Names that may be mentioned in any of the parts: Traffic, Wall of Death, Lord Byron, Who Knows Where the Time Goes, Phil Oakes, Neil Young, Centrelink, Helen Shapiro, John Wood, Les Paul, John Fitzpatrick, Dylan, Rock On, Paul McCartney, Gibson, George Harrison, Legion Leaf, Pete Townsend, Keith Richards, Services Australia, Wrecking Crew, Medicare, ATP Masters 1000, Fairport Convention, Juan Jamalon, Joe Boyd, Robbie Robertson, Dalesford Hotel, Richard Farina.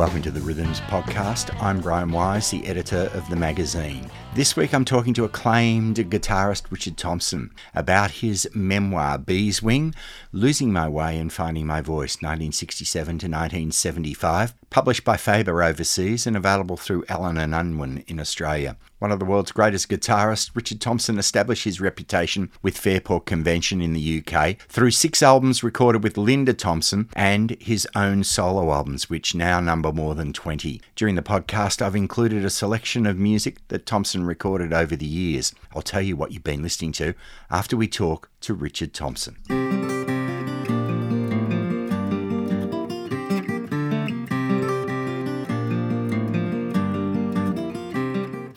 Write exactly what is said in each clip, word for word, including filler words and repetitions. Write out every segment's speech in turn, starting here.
Welcome to the Rhythms Podcast. I'm Brian Wise, the editor of the magazine. This week I'm talking to acclaimed guitarist Richard Thompson about his memoir, Beeswing, Losing My Way and Finding My Voice, nineteen sixty-seven to nineteen seventy-five, published by Faber Overseas and available through Allen and Unwin in Australia. One of the world's greatest guitarists, Richard Thompson established his reputation with Fairport Convention in the U K through six albums recorded with Linda Thompson and his own solo albums, which now number more than twenty. During the podcast, I've included a selection of music that Thompson recorded over the years. I'll tell you what you've been listening to after we talk to Richard Thompson.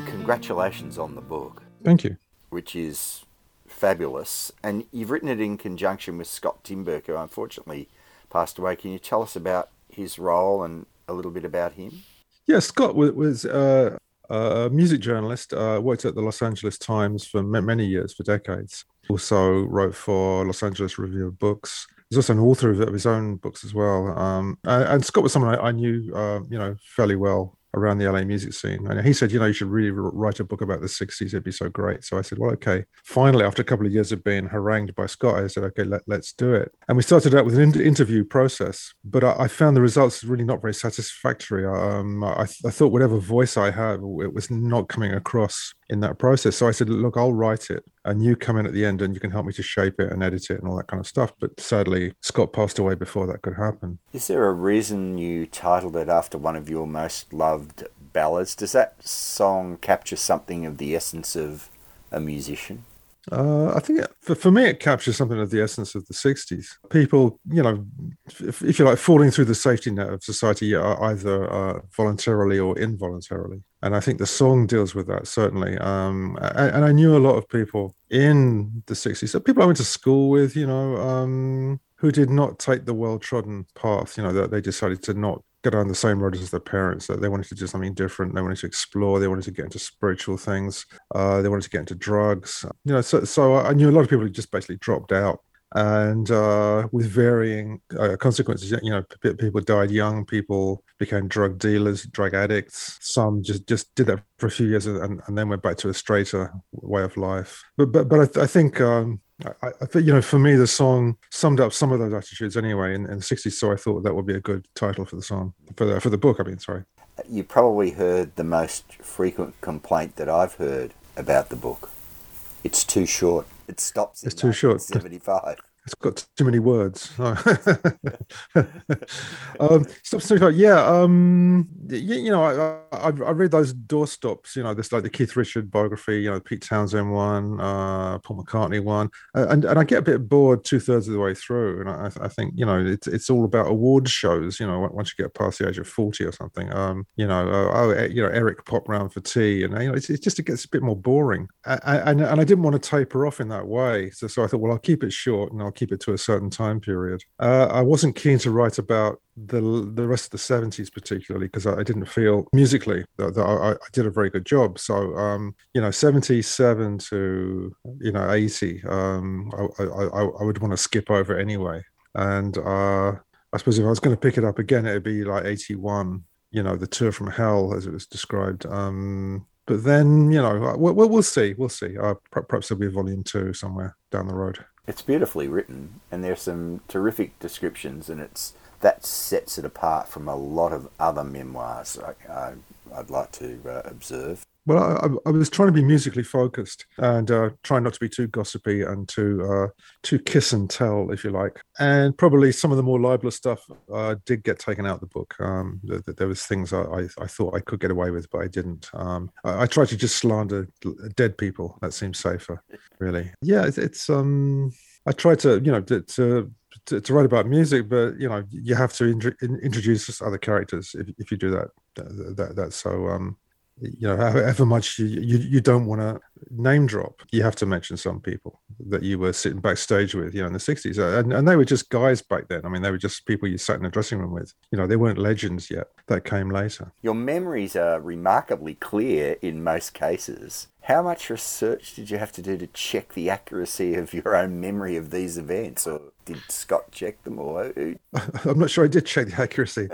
Congratulations on the book. Thank you. Which is fabulous. And you've written it in conjunction with Scott Timberg, who unfortunately passed away. Can you tell us about his role and a little bit about him? Yeah, Scott was, was uh, a music journalist, uh, worked at the Los Angeles Times for many years, for decades. Also wrote for Los Angeles Review of Books. He's also an author of his own books as well. Um, and Scott was someone I, I knew, uh, you know, fairly well around the L A music scene. And he said, you know, you should really write a book about the sixties. It'd be so great. So I said, well, okay. Finally, after a couple of years of being harangued by Scott, I said, okay, let, let's do it. And we started out with an interview process, but I, I found the results really not very satisfactory. Um, I, I thought whatever voice I had, it was not coming across in that process. So I said, look, I'll write it and you come in at the end and you can help me to shape it and edit it and all that kind of stuff. But sadly, Scott passed away before that could happen. Is there a reason you titled it after one of your most loved ballads? Does that song capture something of the essence of a musician? Uh, I think it, for, for me, it captures something of the essence of the sixties. People, you know, if, if you like, falling through the safety net of society, either uh, voluntarily or involuntarily. And I think the song deals with that, certainly. Um, and, and I knew a lot of people in the sixties, so people I went to school with, you know, um, who did not take the well-trodden path, you know, that they decided to not go down the same road as their parents, that they wanted to do something different, they wanted to explore, they wanted to get into spiritual things, uh, they wanted to get into drugs. You know, so, so I knew a lot of people who just basically dropped out, and uh, with varying uh, consequences. You know, p- people died young, people became drug dealers, drug addicts. Some just, just did that for a few years and, and then went back to a straighter way of life. But but, but I, th- I think... Um, I, I think, you know, for me, the song summed up some of those attitudes anyway in, in the sixties, so I thought that would be a good title for the song, for the, for the book, I mean, sorry. You probably heard the most frequent complaint that I've heard about the book. It's too short. It stops it's in nineteen seventy-five. It's got too many words. Oh. um, stop, stop, yeah, um, you, you know, I, I, I read those doorstops. You know, this like the Keith Richards biography. You know, Pete Townsend one, uh, Paul McCartney one, and and I get a bit bored two thirds of the way through. And I, I think, you know, it's it's all about award shows. You know, once you get past the age of forty or something, um, you know, uh, oh, you know, Eric pop round for tea, and you know, it's, it's just it gets a bit more boring. I, I, and and I didn't want to taper off in that way, so so I thought, well, I'll keep it short and I'll keep it to a certain time period. Uh, I wasn't keen to write about the the rest of the seventies particularly because I, I didn't feel musically that, that I, I did a very good job. So um, you know, seventy-seven to you know eighty, um, I, I, I would want to skip over anyway. And uh, I suppose if I was going to pick it up again, it'd be like eighty-one. You know, the tour from hell as it was described. Um, but then you know, we'll, we'll see. We'll see. Uh, perhaps there'll be a volume two somewhere down the road. It's beautifully written, and there's some terrific descriptions, and it's that sets it apart from a lot of other memoirs I, I, I'd like to uh, observe. Well, I, I was trying to be musically focused and uh, trying not to be too gossipy and too, uh, too kiss and tell, if you like. And probably some of the more libelous stuff uh, did get taken out of the book. Um, th- th- there was things I, I, I thought I could get away with, but I didn't. Um, I, I tried to just slander dead people. That seems safer, really. Yeah, it's... it's um, I tried to, you know, to... to To, to write about music, but you know you have to in, in, introduce other characters if, if you do that, that, that that's so um you know, however much you, you, you don't want to name drop, you have to mention some people that you were sitting backstage with, you know, in the sixties. And, and they were just guys back then. I mean, they were just people you sat in the dressing room with. You know, they weren't legends yet. That came later. Your memories are remarkably clear in most cases. How much research did you have to do to check the accuracy of your own memory of these events? Or did Scott check them? Or I'm not sure I did check the accuracy.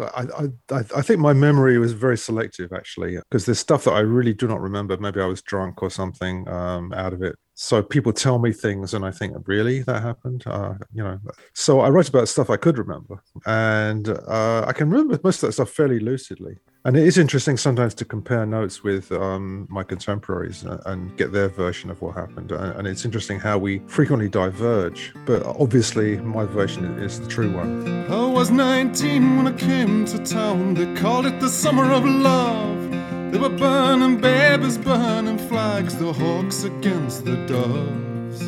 I, I, I think my memory was very selective, actually, because there's stuff that I really do not remember. Maybe I was drunk or something um, out of it. So people tell me things and I think, really, that happened? Uh, you know. So I wrote about stuff I could remember. And uh, I can remember most of that stuff fairly lucidly. And it is interesting sometimes to compare notes with um, my contemporaries and get their version of what happened. And it's interesting how we frequently diverge, but obviously my version is the true one. I was nineteen when I came to town. They called it the summer of love. They were burning babies, burning flags, the hawks against the doves.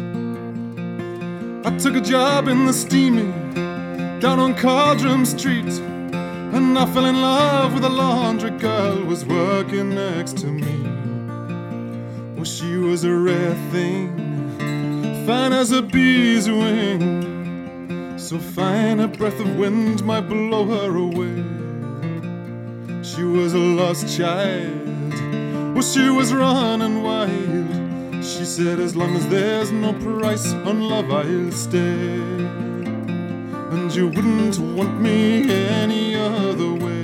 I took a job in the steamy, down on Caldrum Street. And I fell in love with a laundry girl who was working next to me. Well, she was a rare thing, fine as a bee's wing. So fine a breath of wind might blow her away. She was a lost child, well, she was running wild. She said, as long as there's no price on love, I'll stay. And you wouldn't want me any other way.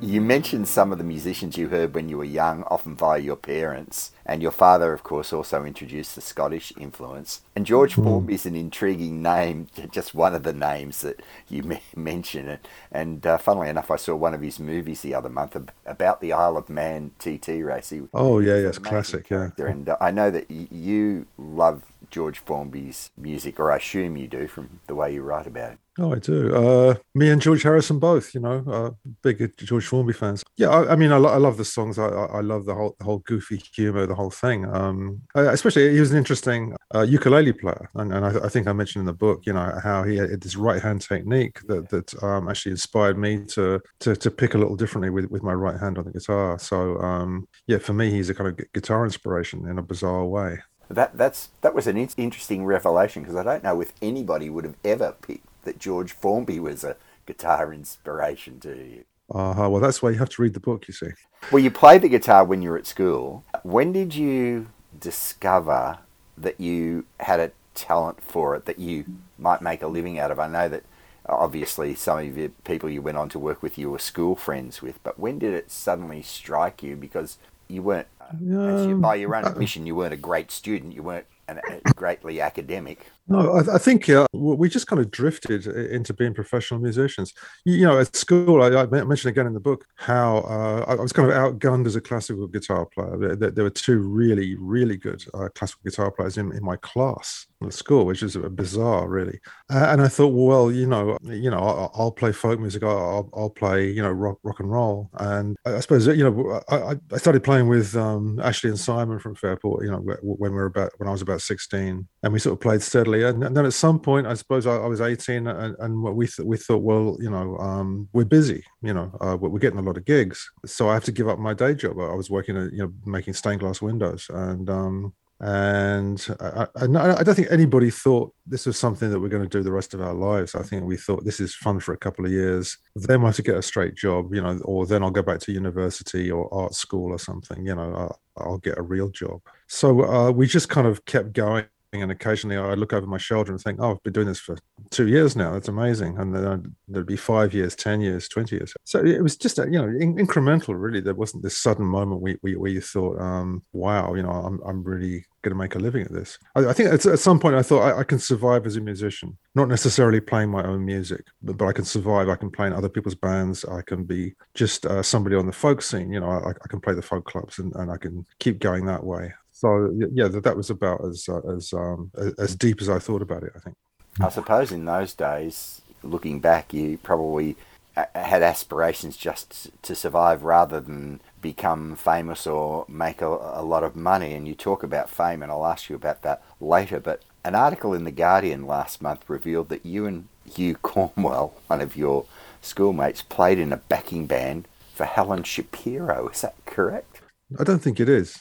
You mentioned some of the musicians you heard when you were young, often via your parents, and your father, of course, also introduced the Scottish influence. And George mm. Formby is an intriguing name, just one of the names that you mention. And uh, funnily enough, I saw one of his movies the other month about the Isle of Man T T race. He, oh, yeah, yeah, it's classic, yeah. And uh, I know that y- you love George Formby's music, or I assume you do from the way you write about it. Oh, I do. Uh, me and George Harrison both, you know, uh, big George Formby fans. Yeah, I, I mean, I, lo- I love the songs. I, I love the whole the whole goofy humour, the whole thing. Um, especially, he was an interesting uh, ukulele player. And, and I, I think I mentioned in the book, you know, how he had this right-hand technique that that um, actually inspired me to, to to pick a little differently with, with my right hand on the guitar. So, um, yeah, for me, he's a kind of guitar inspiration in a bizarre way. That, that's, that was an in- interesting revelation, because I don't know if anybody would have ever picked that George Formby was a guitar inspiration to you. Uh-huh. Well, that's why you have to read the book, you see. Well, you played the guitar when you were at school. When did you discover that you had a talent for it, that you might make a living out of? I know that obviously some of the people you went on to work with, you were school friends with, but when did it suddenly strike you? Because you weren't, um, you, by your own admission, you weren't a great student, you weren't an, greatly academic. No, I, I think uh, we just kind of drifted into being professional musicians. You, you know, at school, I, I mentioned again in the book how uh, I was kind of outgunned as a classical guitar player. There, there were two really, really good uh, classical guitar players in, in my class at school, which is bizarre, really. Uh, and I thought, well, you know, you know, I'll, I'll play folk music. I'll, I'll play, you know, rock, rock and roll. And I, I suppose, you know, I, I started playing with um, Ashley and Simon from Fairport. You know, when we were about when I was about sixteen, and we sort of played steadily. And then at some point, I suppose I, I was eighteen, and, and we th- we thought, well, you know, um, we're busy, you know, uh, we're getting a lot of gigs, so I have to give up my day job. I was working, at, you know, making stained glass windows, and um, and I, I, I don't think anybody thought this was something that we're going to do the rest of our lives. I think we thought this is fun for a couple of years, then we'll have to get a straight job, you know, or then I'll go back to university or art school or something, you know, I'll, I'll get a real job. So uh, we just kind of kept going. And occasionally I look over my shoulder and think, oh, I've been doing this for two years now. That's amazing. And then there'd be five years, ten years, twenty years. So it was just, a, you know, in- incremental, really. There wasn't this sudden moment where, where you thought, um, wow, you know, I'm, I'm really going to make a living at this. I, I think at, at some point I thought I, I can survive as a musician, not necessarily playing my own music, but, but I can survive. I can play in other people's bands. I can be just uh, somebody on the folk scene. You know, I, I can play the folk clubs and, and I can keep going that way. So yeah, that was about as uh, as um, as deep as I thought about it, I think. I suppose in those days, looking back, you probably had aspirations just to survive rather than become famous or make a, a lot of money. And you talk about fame, and I'll ask you about that later. But an article in The Guardian last month revealed that you and Hugh Cornwell, one of your schoolmates, played in a backing band for Helen Shapiro. Is that correct? I don't think it is.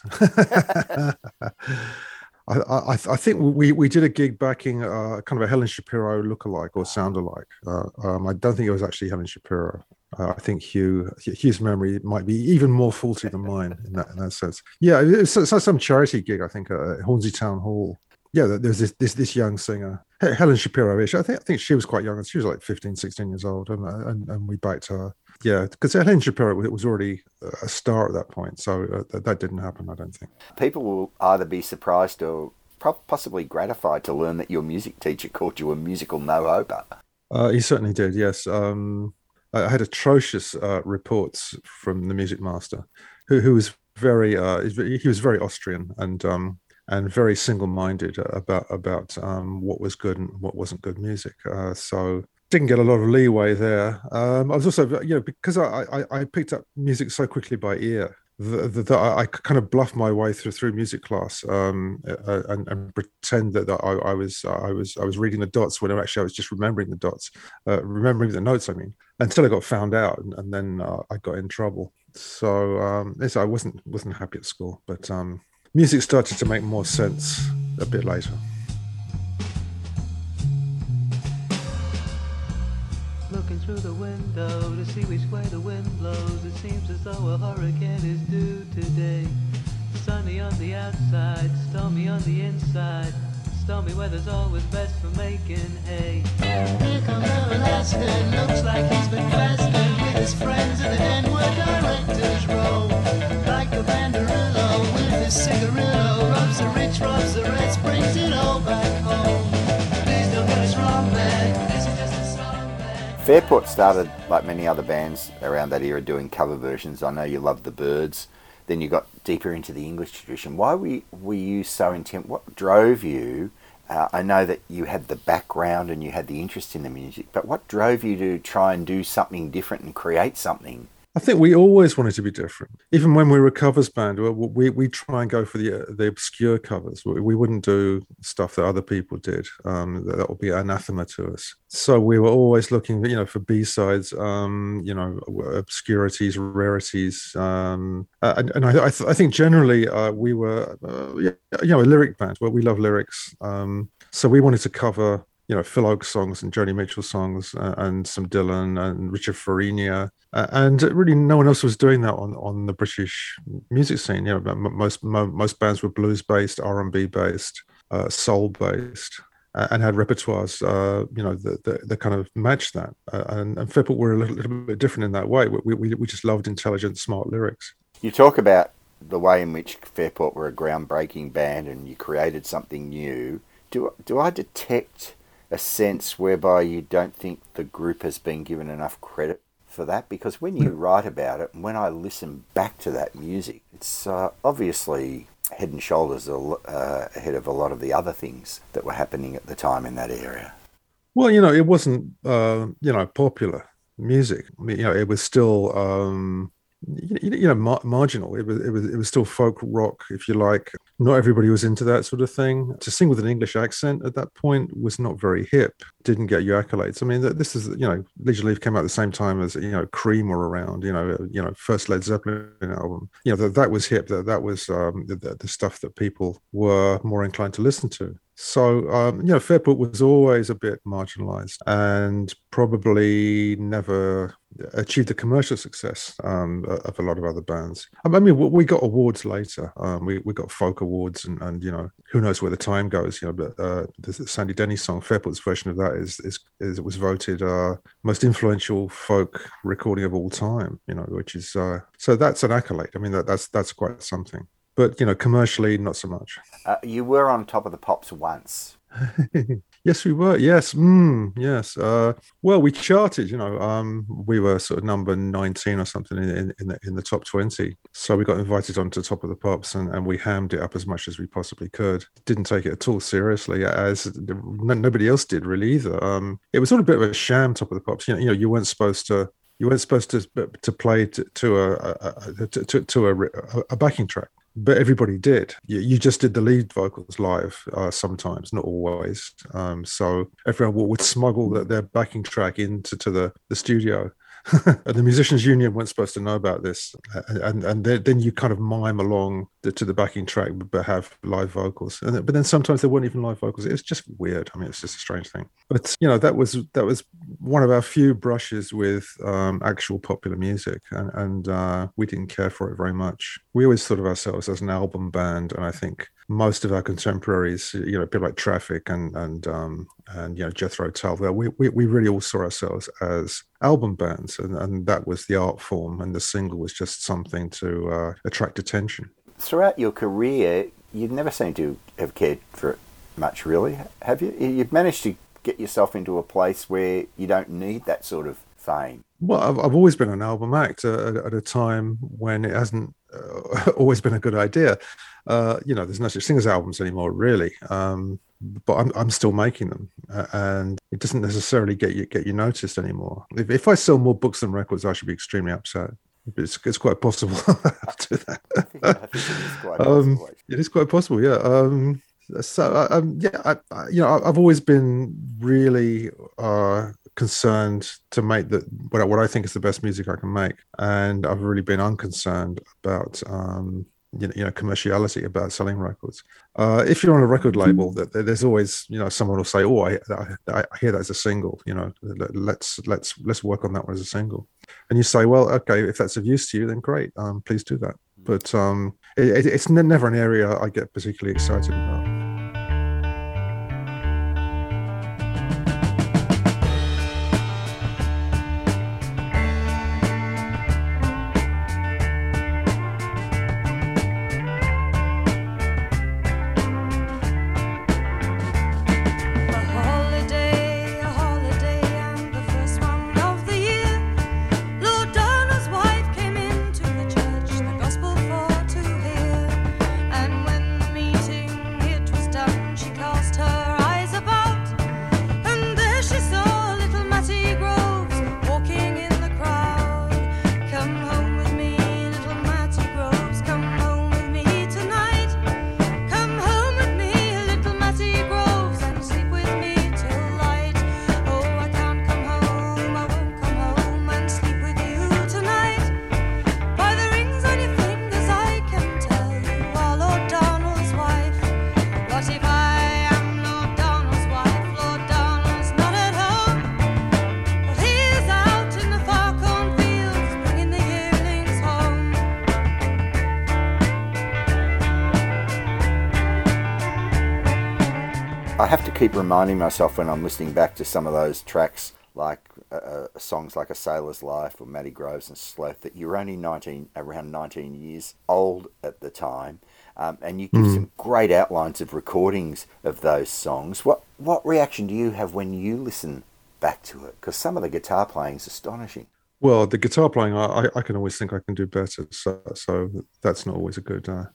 I, I, I think we, we did a gig backing uh, kind of a Helen Shapiro look-alike or sound-alike. Uh, um, I don't think it was actually Helen Shapiro. Uh, I think Hugh Hugh's memory might be even more faulty than mine in that in that sense. Yeah, it's, it's some charity gig, I think, uh, at Hornsey Town Hall. Yeah, there's this this this young singer, Helen Shapiro-ish. I think I think she was quite young. She was like fifteen, sixteen years old, and and, and we backed her. Yeah, because Helen Shapiro it was already a star at that point, so uh, that, that didn't happen, I don't think. People will either be surprised or possibly gratified to learn that your music teacher called you a musical no-hoper. Uh, he certainly did, yes. Um, I had atrocious uh, reports from the music master, who who was very uh, he was very Austrian and um, and very single-minded about about um, what was good and what wasn't good music. Uh, so. Didn't get a lot of leeway there. Um, I was also, you know, because I, I, I picked up music so quickly by ear that I, I kind of bluffed my way through through music class um, and, and pretend that, that I, I was I was I was reading the dots when actually I was just remembering the dots, uh, remembering the notes. I mean, until I got found out, and, and then uh, I got in trouble. So um, yes, I wasn't wasn't happy at school, but um, music started to make more sense a bit later. Looking through the window to see which way the wind blows. It seems as though a hurricane is due today. Sunny on the outside, stormy on the inside. Stormy weather's always best for making hay. Here comes Alaska, looks like he's been fastened with his friends in the Denver director's row. Like a banderillo with his cigarillo, rubs the rich, rubs the reds, brings it all back home. Please don't get us wrong, man. Fairport started, like many other bands around that era, doing cover versions. I know you loved the Byrds. Then you got deeper into the English tradition. Why were, were you so intent? What drove you? Uh, I know that you had the background and you had the interest in the music, but what drove you to try and do something different and create something? I think we always wanted to be different. Even when we were a covers band, we we try and go for the the obscure covers. We, we wouldn't do stuff that other people did. Um, that, that would be anathema to us. So we were always looking, you know, for B-sides, um, you know, obscurities, rarities, um, and, and I I, th- I think generally uh, we were, uh, you know, a lyric band. Well, we love lyrics, um, so we wanted to cover, you know, Phil Oakes songs and Joni Mitchell songs uh, and some Dylan and Richard Farina. Uh, and really no one else was doing that on, on the British music scene. You know, most most bands were blues-based, R and B-based, uh, soul-based, uh, and had repertoires, uh, you know, that, that, that kind of matched that. Uh, and, and Fairport were a little, little bit different in that way. We, we we just loved intelligent, smart lyrics. You talk about the way in which Fairport were a groundbreaking band and you created something new. Do do I detect a sense whereby you don't think the group has been given enough credit for that? Because when you write about it, and when I listen back to that music, it's uh, obviously head and shoulders uh, ahead of a lot of the other things that were happening at the time in that area. Well, you know, it wasn't, uh, you know, popular music. I mean, you know, it was still, um, you, you know, mar- marginal. It was, it was, it was still folk rock, if you like. Not everybody was into that sort of thing. To sing with an English accent at that point was not very hip. Didn't get you accolades. I mean, this is, you know, Legion Leaf came out at the same time as, you know, Cream were around, you know, you know, first Led Zeppelin album. You know, that, that was hip. That that was um, the, the stuff that people were more inclined to listen to. So, um, you know, Fairport was always a bit marginalized and probably never achieved the commercial success um, of a lot of other bands. I mean, we got awards later. Um, we, we got folk awards. Awards and, and you know, Who Knows Where the Time Goes, you know, but uh, the Sandy Denny song, Fairport's version of that is is, is it was voted uh, most influential folk recording of all time, you know, which is uh, so that's an accolade. I mean, that, that's that's quite something. But you know, commercially, not so much. Uh, you were on Top of the Pops once. Yes, we were. Yes, mm, yes. Uh, well, we charted. You know, um, we were sort of number nineteen or something in in the, in the top twenty. So we got invited onto Top of the Pops, and, and we hammed it up as much as we possibly could. Didn't take it at all seriously, as n- nobody else did really either. Um, it was all a bit of a sham, Top of the Pops. You know, you know, you weren't supposed to. You weren't supposed to to play to, to a, a, a to to a, a backing track. But everybody did. You, you just did the lead vocals live uh, sometimes, not always. Um, so everyone would smuggle the, their backing track into to the, the studio. And the musicians' union weren't supposed to know about this. And and then you kind of mime along the, to the backing track, but have live vocals. And but then sometimes there weren't even live vocals. It's just weird. I mean, it's just a strange thing. But you know, that was that was one of our few brushes with um, actual popular music, and and uh, we didn't care for it very much. We always thought of ourselves as an album band, and I think most of our contemporaries, you know, people like Traffic and and um, and you know Jethro Tull, we, we we really all saw ourselves as album bands, and, and that was the art form, and the single was just something to uh, attract attention. Throughout your career, you've never seemed to have cared for it much, really, have you? You've managed to get yourself into a place where you don't need that sort of fame. Well, I've, I've always been an album act uh, at, at a time when it hasn't uh, always been a good idea. Uh, you know, there's no such thing as albums anymore, really. Um, but I'm I'm still making them, uh, and it doesn't necessarily get you get you noticed anymore. If, if I sell more books than records, I should be extremely upset. It's it's quite possible after that. I think, I think it is quite um, possible. It is quite possible, yeah. Um, so um, yeah, I, I, you know, I've always been really uh, concerned to make the what I, what I think is the best music I can make, and I've really been unconcerned about. Um, You know, you know, commerciality about selling records. Uh, if you're on a record label, that there's always, you know, someone will say, "Oh, I, I, I hear that as a single." You know, let's let's let's work on that one as a single. And you say, "Well, okay, if that's of use to you, then great. Um, please do that." But um, it, it's never an area I get particularly excited about. Keep reminding myself when I'm listening back to some of those tracks, like uh, songs like A Sailor's Life or Matty Groves and Sloth, that you're only nineteen, around nineteen years old at the time, um, and you give mm. some great outlines of recordings of those songs. What what reaction do you have when you listen back to it? Because some of the guitar playing is astonishing. Well, the guitar playing, I, I can always think I can do better, so, so that's not always a good uh,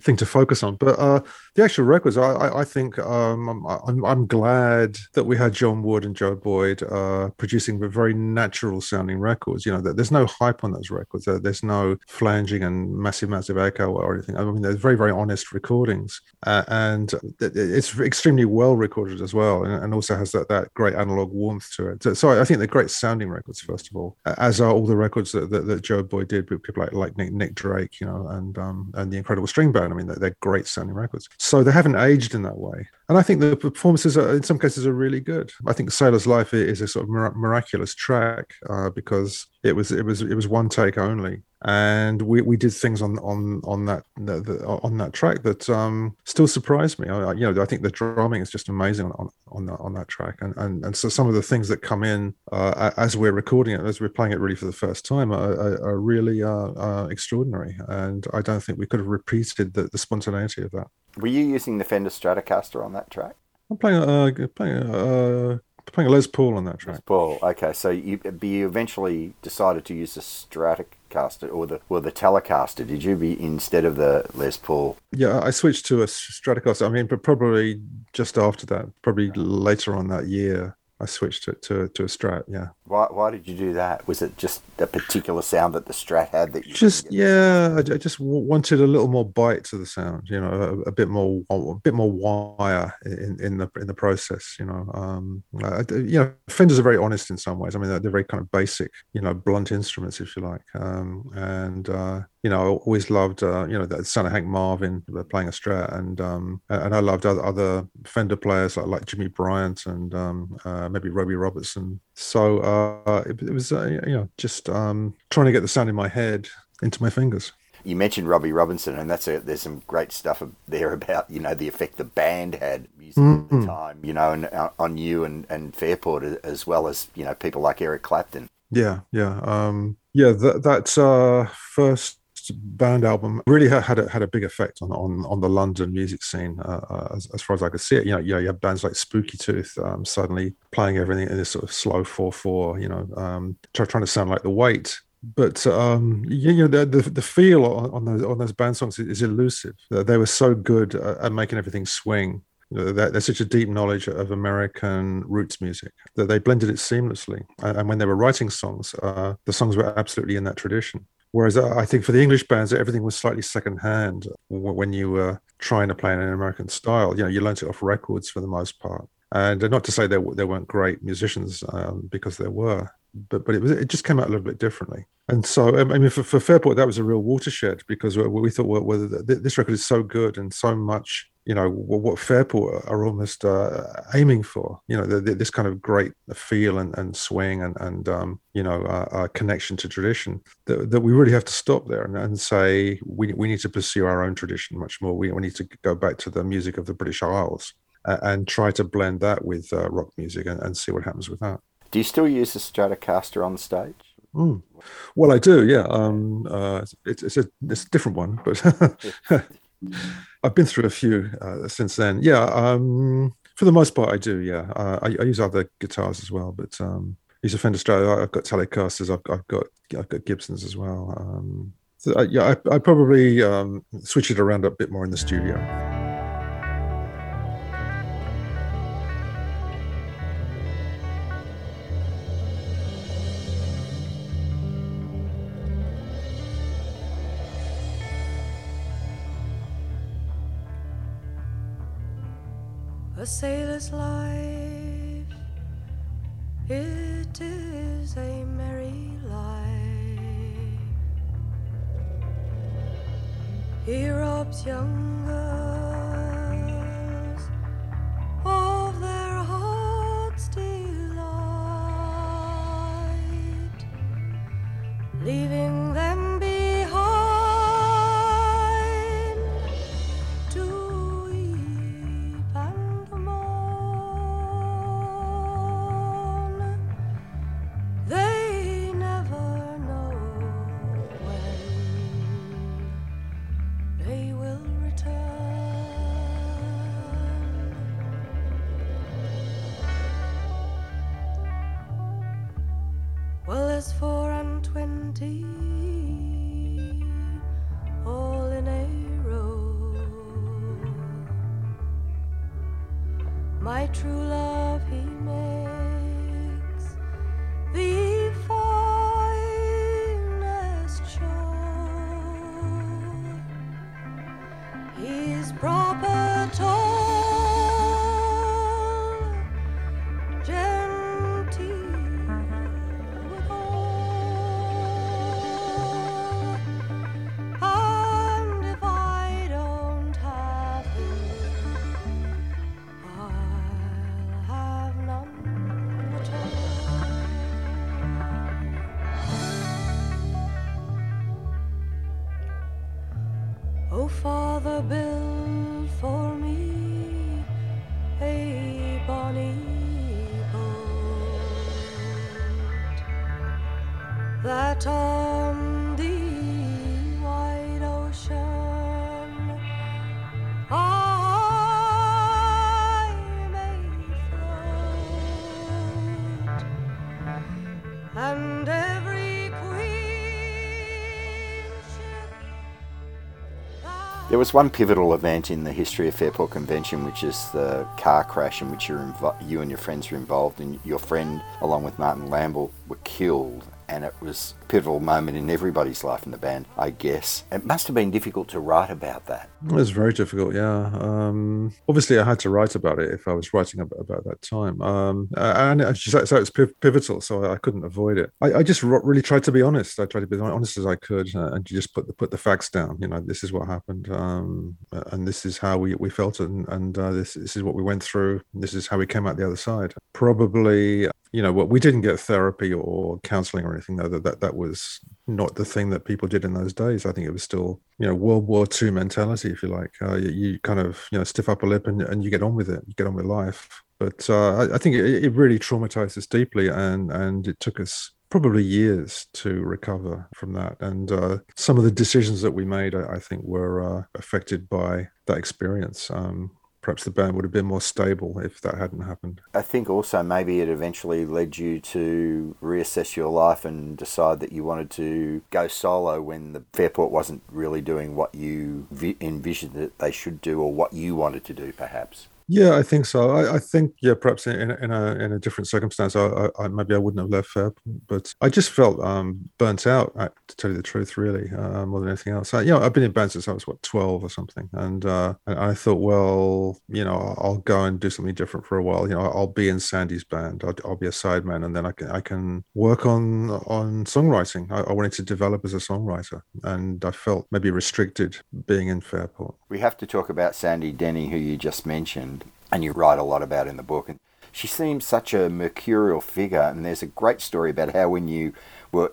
thing to focus on. But uh, the actual records, I, I, I think um, I'm, I'm glad that we had John Wood and Joe Boyd uh, producing very natural-sounding records. You know, there's no hype on those records. There's no flanging and massive, massive echo or anything. I mean, they're very, very honest recordings, uh, and it's extremely well recorded as well, and also has that, that great analog warmth to it. So, so I think they're great-sounding records, first of all, as are all the records that, that, that Joe Boyd did with people like, like Nick, Nick Drake, you know, and um, and the Incredible String Band. I mean, they're, they're great sounding records. So they haven't aged in that way. And I think the performances are, in some cases, are really good. I think Sailor's Life is a sort of miraculous track uh, because it was it was it was one take only, and we, we did things on on on that the, the, on that track that um, still surprised me. I, you know, I think the drumming is just amazing on on that, on that track, and, and and so some of the things that come in uh, as we're recording it, as we're playing it, really for the first time, are, are, are really uh, uh, extraordinary. And I don't think we could have repeated the, the spontaneity of that. Were you using the Fender Stratocaster on that track? I'm playing a, playing a, uh, playing a Les Paul on that track. Les Paul, okay. So you, you eventually decided to use the Stratocaster or the or the Telecaster, did you, be instead of the Les Paul? Yeah, I switched to a Stratocaster. I mean, but probably just after that, probably right. later on that year. I switched it to, to a Strat, yeah. Why Why did you do that? Was it just a particular sound that the Strat had that you just? Yeah, I, I just w- wanted a little more bite to the sound, you know, a, a bit more, a bit more wire in, in the in the process, you know. Um, I, you know, Fenders are very honest in some ways. I mean, they're, they're very kind of basic, you know, blunt instruments, if you like. Um, and uh, you know, I always loved, uh, you know, the son of Hank Marvin playing a Strat, and um, and I loved other, other Fender players like like Jimmy Bryant and um. Uh, maybe Robbie Robertson. So uh, it, it was, uh, you know, just um, trying to get the sound in my head into my fingers. You mentioned Robbie Robertson, and that's a, there's some great stuff there about, you know, the effect the band had music mm-hmm. at the time, you know, and uh, on you and, and Fairport, as well as, you know, people like Eric Clapton. Yeah, yeah. Um, yeah, that, that's uh, first Band album really had a, had a big effect on on, on the London music scene, uh, as, as far as I could see it. You know, you, know, you have bands like Spooky Tooth um, suddenly playing everything in this sort of slow four four, you know, um, try, trying to sound like The Weight. But um, you, you know, the, the the feel on, on those on those band songs is elusive. They were so good at making everything swing. You know, they're, they're such a deep knowledge of American roots music that they blended it seamlessly. And when they were writing songs, uh, the songs were absolutely in that tradition. Whereas I think for the English bands, everything was slightly secondhand when you were trying to play in an American style. You know, you learnt it off records for the most part. And not to say they, they weren't great musicians, um, because they were, but but it was, it just came out a little bit differently. And so, I mean, for, for Fairport, that was a real watershed, because we, we thought, well, well, this record is so good and so much, you know, what Fairport are almost uh, aiming for, you know, the, the, this kind of great feel and, and swing and, and um, you know, uh, uh, connection to tradition, that, that we really have to stop there and, and say we we need to pursue our own tradition much more. We, we need to go back to the music of the British Isles and try to blend that with uh, rock music and, and see what happens with that. Do you still use the Stratocaster on stage? Mm. Well, I do, yeah. Um, uh, it's, it's, a, it's a different one, but I've been through a few uh, since then. Yeah, um, for the most part, I do, yeah. Uh, I, I use other guitars as well, but um, I use a Fender Strat. I've got Telecasters, I've, I've got I've got Gibsons as well. Um, so I, yeah, I, I probably um, switch it around a bit more in the studio. A sailor's life, it is a merry life. He robs young girls of their heart's delight, leaving them behind to There was one pivotal event in the history of Fairport Convention, which is the car crash in which you're inv- you and your friends were involved, and your friend, along with Martin Lamble, were killed. And it was a pivotal moment in everybody's life in the band, I guess. It must have been difficult to write about that. It was very difficult, yeah. Um, obviously, I had to write about it if I was writing about, about that time. Um, and so it's pivotal, so I couldn't avoid it. I, I just really tried to be honest. I tried to be as honest as I could and just put the, put the facts down. You know, this is what happened, um, and this is how we, we felt, and, and uh, this, this is what we went through, and this is how we came out the other side. Probably... You know, we didn't get therapy or counselling or anything, though. That, that that was not the thing that people did in those days. I think it was still, you know, World War Two mentality, if you like. Uh, you, you kind of, you know, stiff upper lip and, and you get on with it. You get on with life. But uh, I, I think it, it really traumatised us deeply, and, and it took us probably years to recover from that. And uh, some of the decisions that we made, I, I think, were uh, affected by that experience. Um Perhaps the band would have been more stable if that hadn't happened. I think also maybe it eventually led you to reassess your life and decide that you wanted to go solo when the Fairport wasn't really doing what you envisioned that they should do or what you wanted to do, perhaps. Yeah, I think so. I, I think, yeah, perhaps in, in a in a different circumstance, I, I, maybe I wouldn't have left Fairport, but I just felt um, burnt out, to tell you the truth, really, uh, more than anything else. I, you know, I've been in band since I was, what, twelve or something, and, uh, and I thought, well, you know, I'll go and do something different for a while. You know, I'll be in Sandy's band, I'll, I'll be a sideman, and then I can I can work on on songwriting. I, I wanted to develop as a songwriter, and I felt maybe restricted being in Fairport. We have to talk about Sandy Denny, who you just mentioned. And you write a lot about in the book. And she seems such a mercurial figure. And there's a great story about how when you were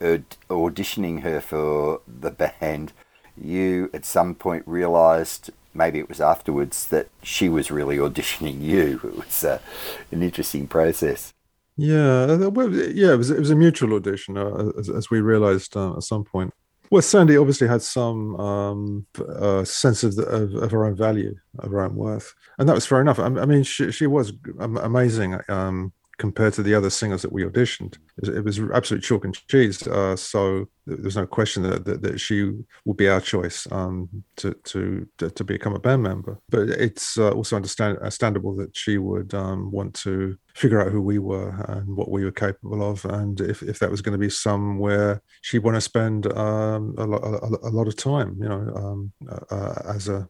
auditioning her for the band, you at some point realised, maybe it was afterwards, that she was really auditioning you. It was uh, an interesting process. Yeah, well, yeah, it was, it was a mutual audition, uh, as, as we realised uh, at some point. Well, Sandy obviously had some um, uh, sense of, the, of of her own value, of her own worth, and that was fair enough. I, I mean, she she was amazing um, compared to the other singers that we auditioned. It was, it was absolute chalk and cheese. Uh, so there's no question that, that that she would be our choice um, to to to become a band member. But it's uh, also understand, understandable that she would um, want to figure out who we were and what we were capable of, and if, if that was going to be somewhere she wanted to spend um, a, lot, a, a lot of time, you know, um, uh, as a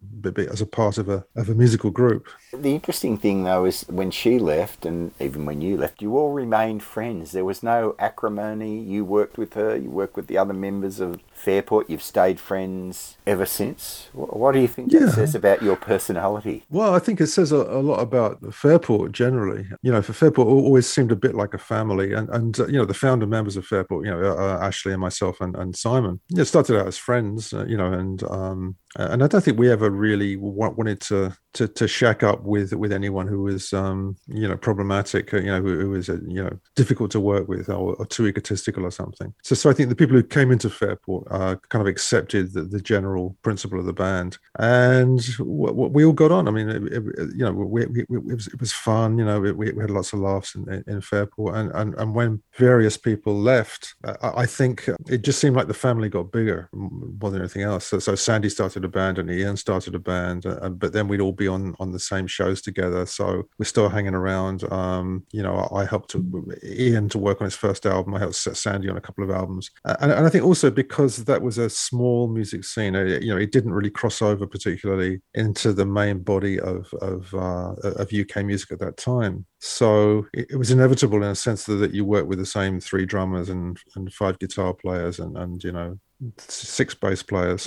as a part of a of a musical group. The interesting thing, though, is when she left, and even when you left, you all remained friends. There was no acrimony. You worked with her. You worked with the other members of Fairport. You've stayed friends ever since. What do you think yeah. that says about your personality? Well, I think it says a, a lot about Fairport generally. You know, for Fairport always seemed a bit like a family, and and uh, you know, the founder members of Fairport, you know, uh, Ashley and myself and, and Simon, you know, started out as friends, uh, you know, and um, and I don't think we ever really w- wanted to, to to shack up with with anyone who was um, you know, problematic, uh, you know, who, who was uh, you know, difficult to work with or, or too egotistical or something. So so I think the people who came into Fairport uh, kind of accepted the, the general principle of the band, and w- w- we all got on. I mean, it, it, you know, we, we, we, it was it was fun. You know, we, we had lots of laughs in, in Fairport, and, and and when various people left, I, I think it just seemed like the family got bigger more than anything else. So, so Sandy started a band, and Ian started a band, uh, but then we'd all be on on the same shows together. So we're still hanging around. Um, you know, I, I helped to, Ian to work on his first album. I helped Sandy on a couple of albums, and, and I think also because that was a small music scene, it, you know, it didn't really cross over particularly into the main body of of, uh, of U K music at that time. So it was inevitable in a sense that you work with the same three drummers and, and five guitar players and, and, you know, six bass players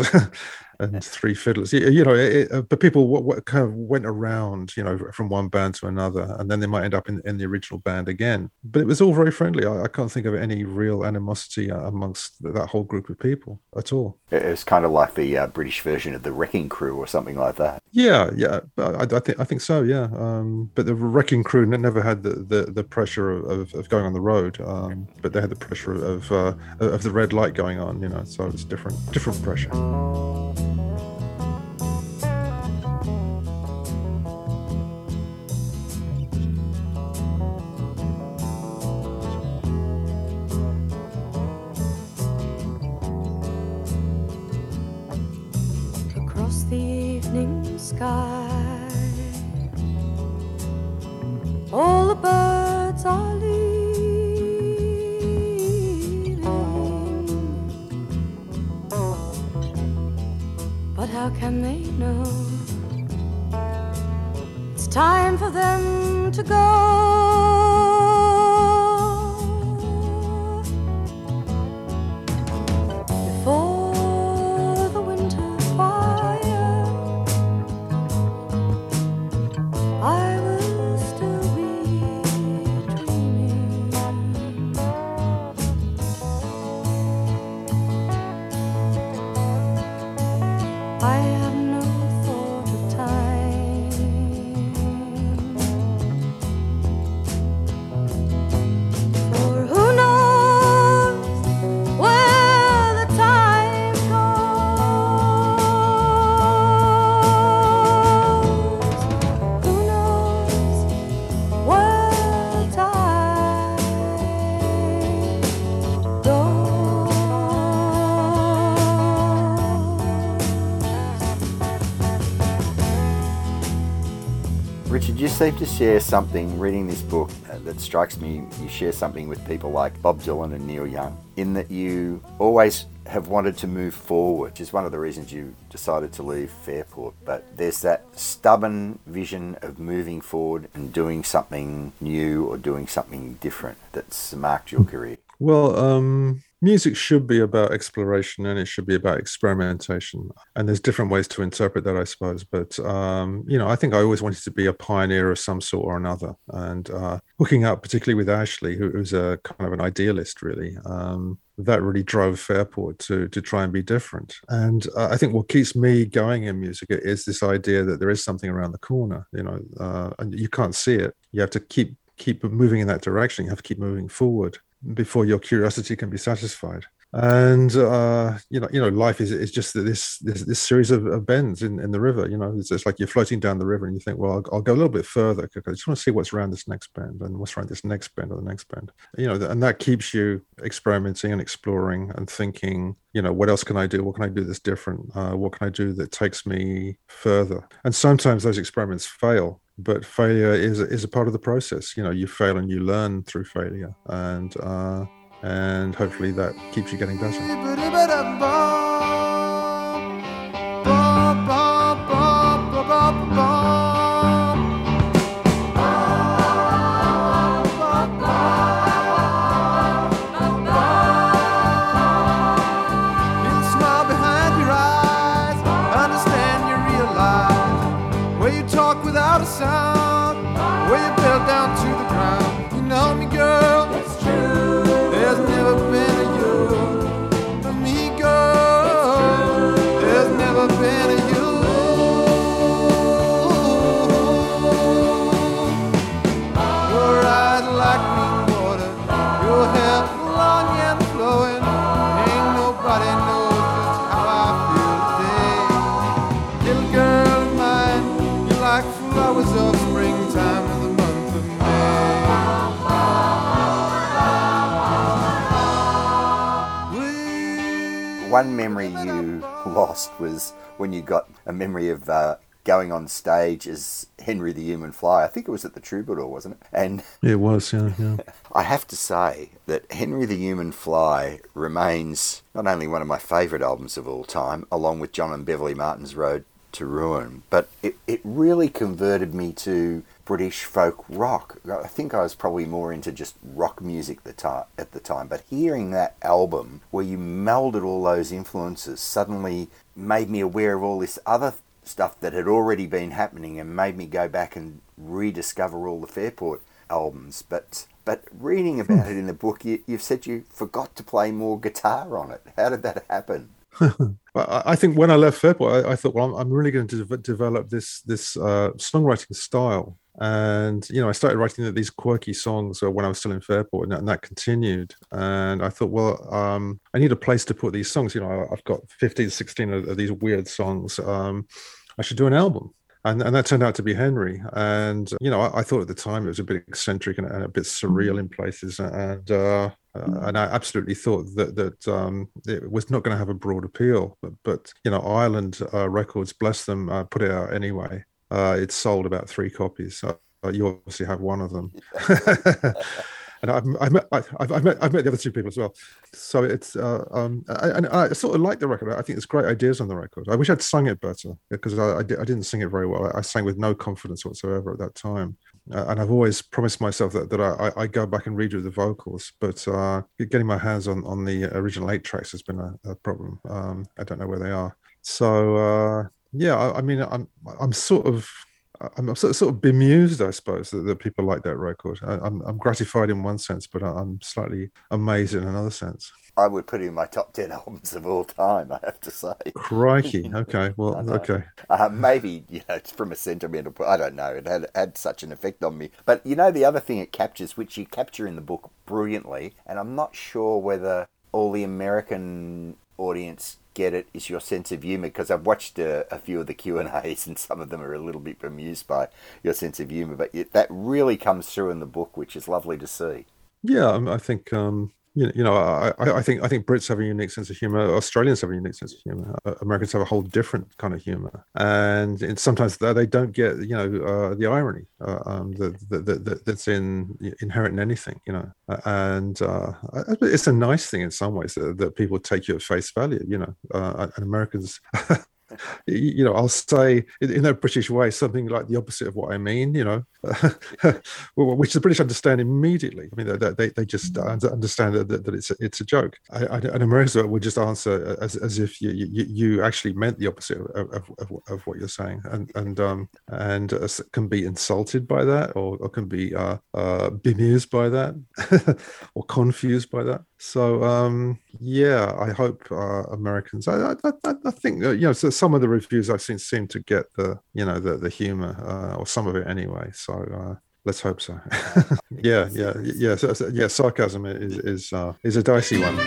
and three fiddlers. You, you know, it, it, but people w- w- kind of went around, you know, from one band to another, and then they might end up in, in the original band again. But it was all very friendly. I, I can't think of any real animosity amongst that whole group of people at all. It was kind of like the uh, British version of the Wrecking Crew or something like that. Yeah, yeah, I, I think I think so. Yeah, um, but the Wrecking Crew never had the, the, the pressure of, of going on the road, um, but they had the pressure of uh, of the red light going on. You know, so it was different different pressure. across the evening sky. All the birds are leaving, but how can they know? It's time for them to go. You seem to share something reading this book that strikes me. You share something with people like Bob Dylan and Neil Young, in that you always have wanted to move forward, which is one of the reasons you decided to leave Fairport. But there's that stubborn vision of moving forward and doing something new or doing something different that's marked your career. Well, um, music should be about exploration and it should be about experimentation. And there's different ways to interpret that, I suppose. But, um, you know, I think I always wanted to be a pioneer of some sort or another. And uh, hooking up, particularly with Ashley, who was a kind of an idealist, really, um, that really drove Fairport to to try and be different. And uh, I think what keeps me going in music is this idea that there is something around the corner, you know, uh, and you can't see it. You have to keep keep moving in that direction. You have to keep moving forward before your curiosity can be satisfied. And uh, you know, you know, life is is just this this, this series of, of bends in, in the river. You know, it's, it's like you're floating down the river, and you think, well, I'll, I'll go a little bit further because I just want to see what's around this next bend and what's around this next bend or the next bend. You know, and that keeps you experimenting and exploring and thinking. You know, what else can I do? What can I do that's different? Uh, what can I do that takes me further? And sometimes those experiments fail. But failure is is a part of the process. You know, you fail and you learn through failure, and uh, and hopefully that keeps you getting better. One memory you lost was when you got a memory of uh, going on stage as Henry the Human Fly. I think it was at the Troubadour, wasn't it? And it was, yeah. yeah. I have to say that Henry the Human Fly remains not only one of my favourite albums of all time, along with John and Beverly Martin's Road to Ruin, but it, it really converted me to British folk rock. I think I was probably more into just rock music the ta- at the time, but hearing that album where you melded all those influences suddenly made me aware of all this other stuff that had already been happening and made me go back and rediscover all the Fairport albums. But but reading about it in the book, you, you've said you forgot to play more guitar on it. How did that happen? I think when I left Fairport, I, I thought, well, I'm, I'm really going to de- develop this this uh, songwriting style. And, you know, I started writing these quirky songs when I was still in Fairport, and that, and that continued. And I thought, well, um, I need a place to put these songs. You know, I've got fifteen, sixteen of, of these weird songs. Um, I should do an album. And, and that turned out to be Henry. And, you know, I, I thought at the time it was a bit eccentric and, and a bit surreal in places. And, uh, Uh, and I absolutely thought that that um, it was not going to have a broad appeal, but, but you know, Ireland uh, Records, bless them, uh, put it out anyway. Uh, it sold about three copies. Uh, you obviously have one of them, and I've, I've met I've, I've met I've met the other two people as well. So it's uh, um, I, and I sort of like the record. I think there's great ideas on the record. I wish I'd sung it better, because I, I, di- I didn't sing it very well. I, I sang with no confidence whatsoever at that time. Uh, and I've always promised myself that, that I, I go back and redo the vocals, but uh, getting my hands on, on the original eight tracks has been a, a problem. Um, I don't know where they are. So uh, yeah, I, I mean, I'm I'm sort of I'm sort of, sort of bemused, I suppose, that, that people like that record. I, I'm I'm gratified in one sense, but I'm slightly amazed in another sense. I would put it in my top ten albums of all time, I have to say. Crikey. Okay. Well, I okay. Uh, maybe, you know, it's from a sentimental point. I don't know. It had, had such an effect on me. But, you know, the other thing it captures, which you capture in the book brilliantly, and I'm not sure whether all the American audience get it, is your sense of humor, because I've watched a, a few of the Q and A's and some of them are a little bit bemused by your sense of humor. But it, that really comes through in the book, which is lovely to see. Yeah, I think... Um... You know, I, I think I think Brits have a unique sense of humor. Australians have a unique sense of humor. Americans have a whole different kind of humor, and it's sometimes they don't get, you know, uh, the irony uh, um, that, that, that that's in inherent in anything. You know, and uh, it's a nice thing in some ways that, that people take you at face value. You know, uh, and Americans. You know, I'll say in their British way something like the opposite of what I mean, you know, which the British understand immediately. I mean, they they, they just understand that, that it's a, it's a joke. I, I, and Americans will just answer as, as if you, you you actually meant the opposite of of, of, of what you're saying, and and um and uh, can be insulted by that, or, or can be uh, uh, bemused by that, or confused by that. So um, yeah, I hope uh, Americans. I I, I, I think uh, you know. So some of the reviews I've seen seem to get the, you know, the the humor uh, or some of it anyway. So uh, let's hope so. yeah, yeah, yeah, so, so, yeah. Sarcasm is is uh, is a dicey one.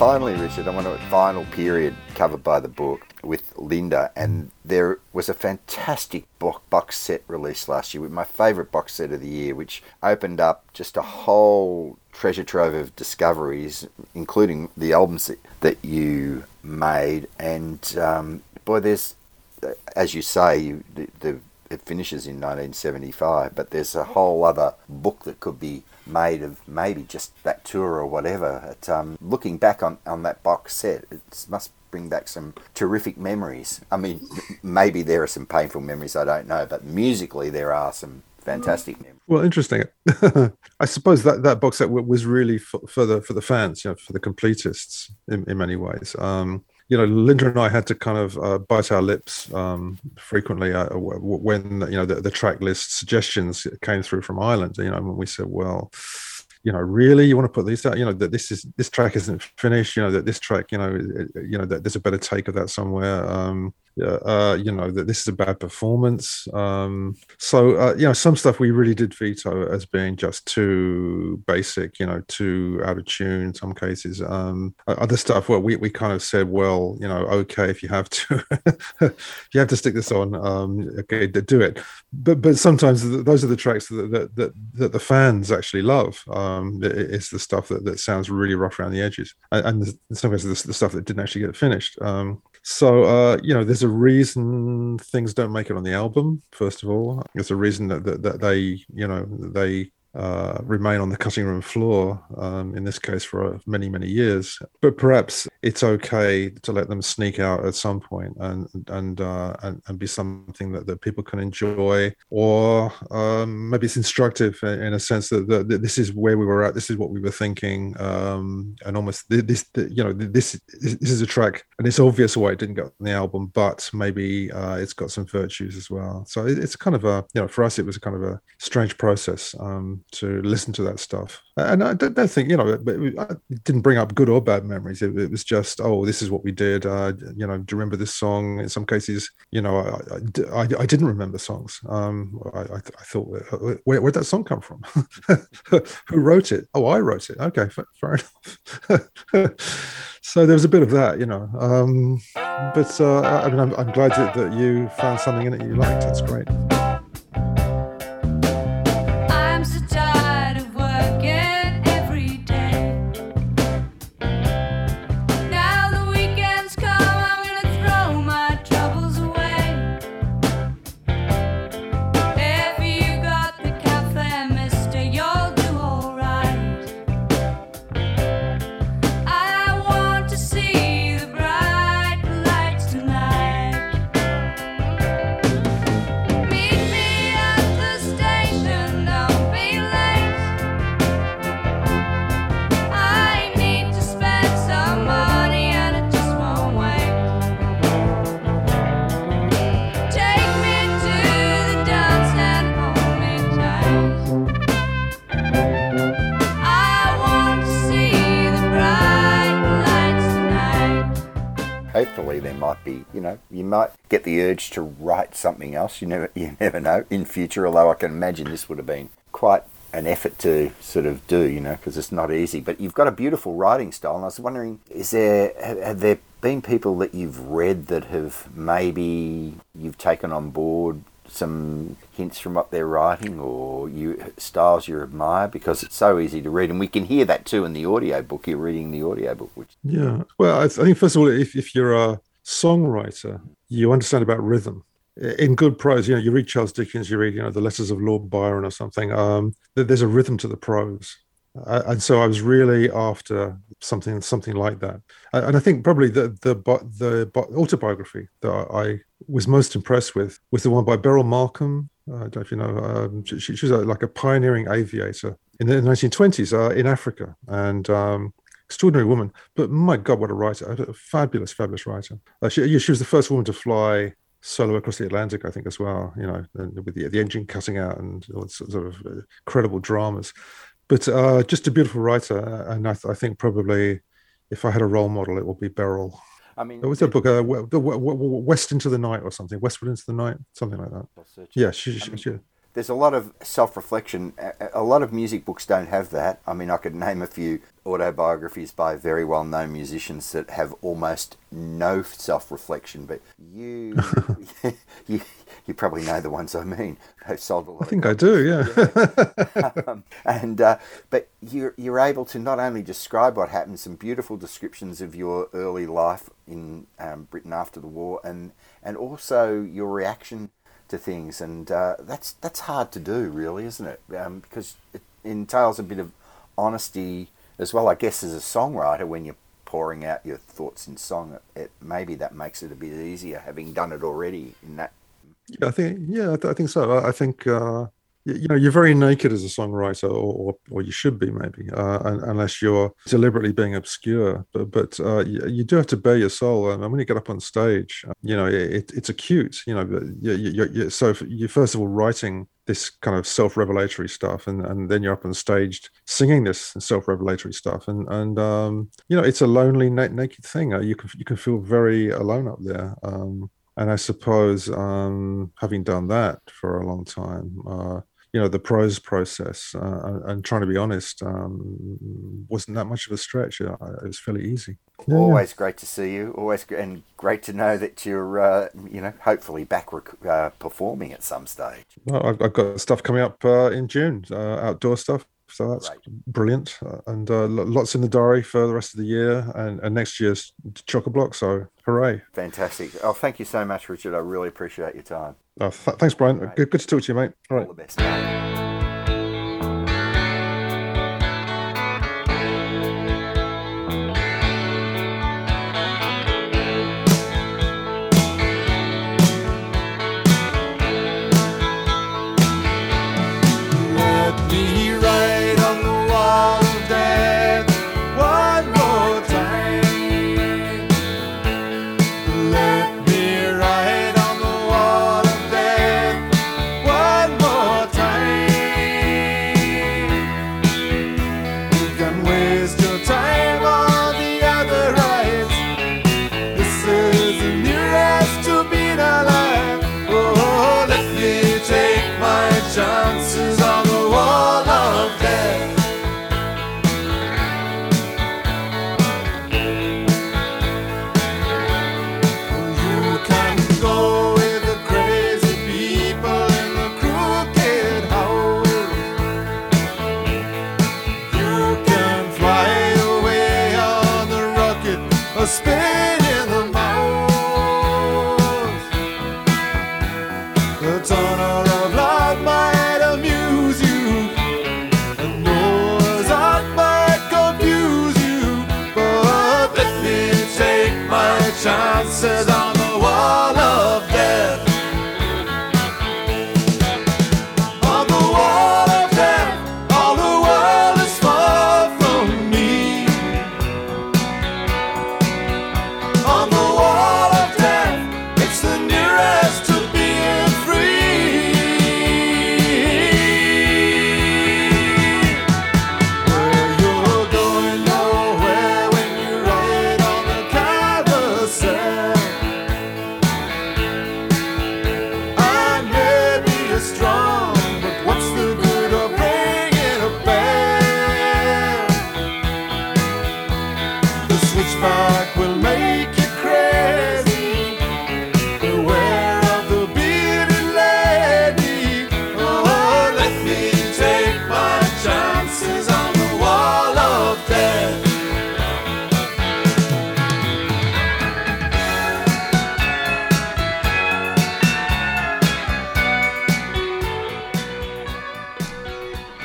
Finally, Richard, I want to final period covered by the book with Linda, and there was a fantastic box set released last year with my favourite box set of the year, which opened up just a whole treasure trove of discoveries, including the albums that you made. And um, boy, there's, as you say, you, the, the it finishes in nineteen seventy-five, but there's a whole other book that could be made of maybe just that tour or whatever. But, um, looking back on, on that box set, it must bring back some terrific memories. I mean, maybe there are some painful memories, I don't know, but musically there are some fantastic memories. Well, interesting. I suppose that, that box set was really for, for the for the fans, you know, for the completists in, in many ways. Um, You know, Linda and I had to kind of uh, bite our lips um, frequently uh, when, you know, the, the track list suggestions came through from Ireland. You know, and we said, well, you know, really, you want to put these out? You know, that this is this track isn't finished. You know, that this track, you know, you know, that there's a better take of that somewhere. Um, uh, you know, that this is a bad performance. Um, so, uh, you know, some stuff we really did veto as being just too basic, you know, too out of tune in some cases. Um, other stuff where we, we kind of said, well, you know, okay, if you have to, you have to stick this on, um, okay, do it. But but sometimes those are the tracks that that, that, that the fans actually love. Um, it's the stuff that, that sounds really rough around the edges, and in some cases the stuff that didn't actually get finished. Um, so, uh, you know, there's a reason things don't make it on the album, first of all. There's a reason that, that, that they, you know, they... Uh, remain on the cutting room floor, um, in this case for uh, many, many years. But perhaps it's okay to let them sneak out at some point and and uh, and, and be something that, that people can enjoy, or um, maybe it's instructive in, in a sense that, that, that this is where we were at, this is what we were thinking, um, and almost this, you know, this this is a track, and it's obvious why it didn't go on the album, but maybe uh, it's got some virtues as well. So it, it's kind of a, you know, for us it was kind of a strange process, um, to listen to that stuff. And I don't think, you know, it didn't bring up good or bad memories. It, it was just, oh, this is what we did. Uh, you know, do you remember this song? In some cases, you know, I, I, I didn't remember songs. Um, I, I, I thought, where, where'd that song come from? Who wrote it? Oh, I wrote it. Okay, fair enough. So there was a bit of that, you know. Um, but uh, I mean, I'm, I'm glad that, that you found something in it you liked. It's great. Hopefully there might be, you know, you might get the urge to write something else. You never, you never know in future, although I can imagine this would have been quite an effort to sort of do, you know, because it's not easy. But you've got a beautiful writing style, and I was wondering, is there, have there been people that you've read that have maybe you've taken on board some hints from what they're writing, or you styles you admire? Because it's so easy to read, and we can hear that too in the audiobook. You're reading the audiobook, which yeah well I think first of all, if, if you're a songwriter, you understand about rhythm in good prose. You know, you read Charles Dickens, you read, you know, the Letters of Lord Byron or something, um there's a rhythm to the prose. Uh, and so I was really after something something like that. And I think probably the the the autobiography that I was most impressed with was the one by Beryl Markham. I don't know if you know, um, she, she was a, like a pioneering aviator in the nineteen twenties uh, in Africa, and um, extraordinary woman. But my God, what a writer, a fabulous, fabulous writer. Uh, she, she was the first woman to fly solo across the Atlantic, I think, as well, you know, with the, the engine cutting out and all sort of incredible dramas. But uh, just a beautiful writer, and I, th- I think probably if I had a role model, it would be Beryl. I mean, there was a book, uh, West into the Night or something, Westward into the Night, something like that. Yeah, she, she, I mean, she, there's a lot of self-reflection. A lot of music books don't have that. I mean, I could name a few autobiographies by very well-known musicians that have almost no self-reflection, but you... you You probably know the ones I mean. They've sold a lot. I think I do, yeah. um, and uh, but you're you're able to not only describe what happened, some beautiful descriptions of your early life in um, Britain after the war, and and also your reaction to things, and uh, that's that's hard to do, really, isn't it? Um, because it entails a bit of honesty as well, I guess, as a songwriter. When you're pouring out your thoughts in song, it, it maybe that makes it a bit easier, having done it already in that. Yeah, I think. Yeah, I, th- I think so. I, I think uh, you, you know, you're very naked as a songwriter, or or, or you should be, maybe, uh, un- unless you're deliberately being obscure. But but uh, you, you do have to bare your soul, and when you get up on stage, you know, it, it's acute. You know, you, you, you, so you first of all writing this kind of self-revelatory stuff, and, and then you're up on stage singing this self-revelatory stuff, and and um, you know, it's a lonely, na- naked thing. Uh, you can you can feel very alone up there. Um, And I suppose um, having done that for a long time, uh, you know, the prose process, uh, and trying to be honest, um, wasn't that much of a stretch. It was fairly easy. Yeah. Always great to see you. Always great, and great to know that you're, uh, you know, hopefully back rec- uh, performing at some stage. Well, I've, I've got stuff coming up uh, in June, uh, outdoor stuff. So that's great. Brilliant. And uh, lots in the diary for the rest of the year, and, and next year's chock-a-block. So hooray. Fantastic. Oh, thank you so much, Richard. I really appreciate your time. Oh, th- thanks, Brian. Right. Good, good to talk to you, mate. All, All right. The best. Let me write on the wall of death one more time. Let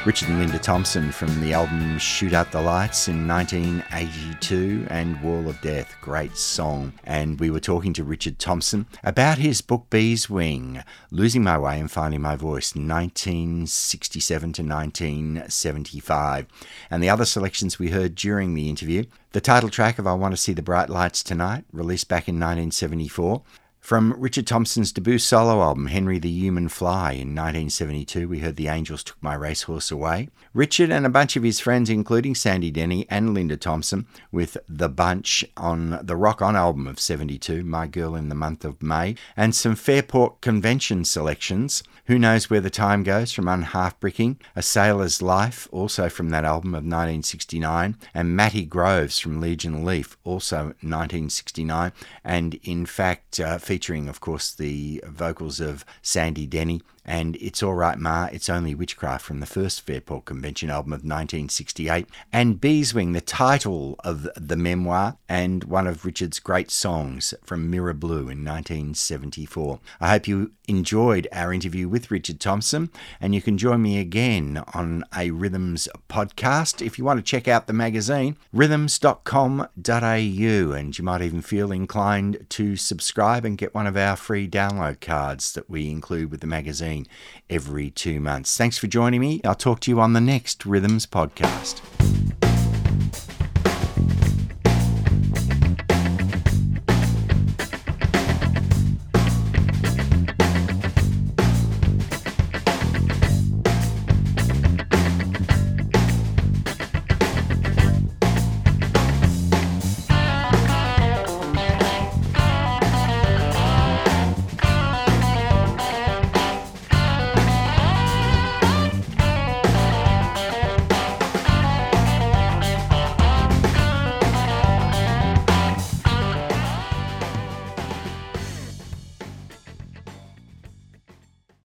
Richard and Linda Thompson from the album Shoot Out the Lights in nineteen eighty-two and Wall of Death, great song. And we were talking to Richard Thompson about his book Beeswing, Losing My Way and Finding My Voice, nineteen sixty-seven to nineteen seventy-five. And the other selections we heard during the interview, the title track of I Want to See the Bright Lights Tonight, released back in nineteen seventy-four. From Richard Thompson's debut solo album, Henry the Human Fly, in nineteen seventy-two, we heard The Angels Took My Racehorse Away. Richard and a bunch of his friends, including Sandy Denny and Linda Thompson, with The Bunch on the Rock On album of seventy-two, My Girl in the Month of May, and some Fairport Convention selections, Who Knows Where the Time Goes from Unhalfbricking, A Sailor's Life, also from that album of nineteen sixty-nine, and Matty Groves from Legion Leaf, also nineteen sixty-nine, and in fact, uh, featuring, of course, the vocals of Sandy Denny, and It's All Right Ma, It's Only Witchcraft from the first Fairport Convention album of nineteen sixty-eight, and Beeswing, the title of the memoir, and one of Richard's great songs from Mirror Blue in nineteen seventy-four. I hope you enjoyed our interview with Richard Thompson, and you can join me again on a Rhythms podcast. If you want to check out the magazine, rhythms dot com dot a u, and you might even feel inclined to subscribe and get one of our free download cards that we include with the magazine every two months. Thanks for joining me. I'll talk to you on the next Rhythms podcast.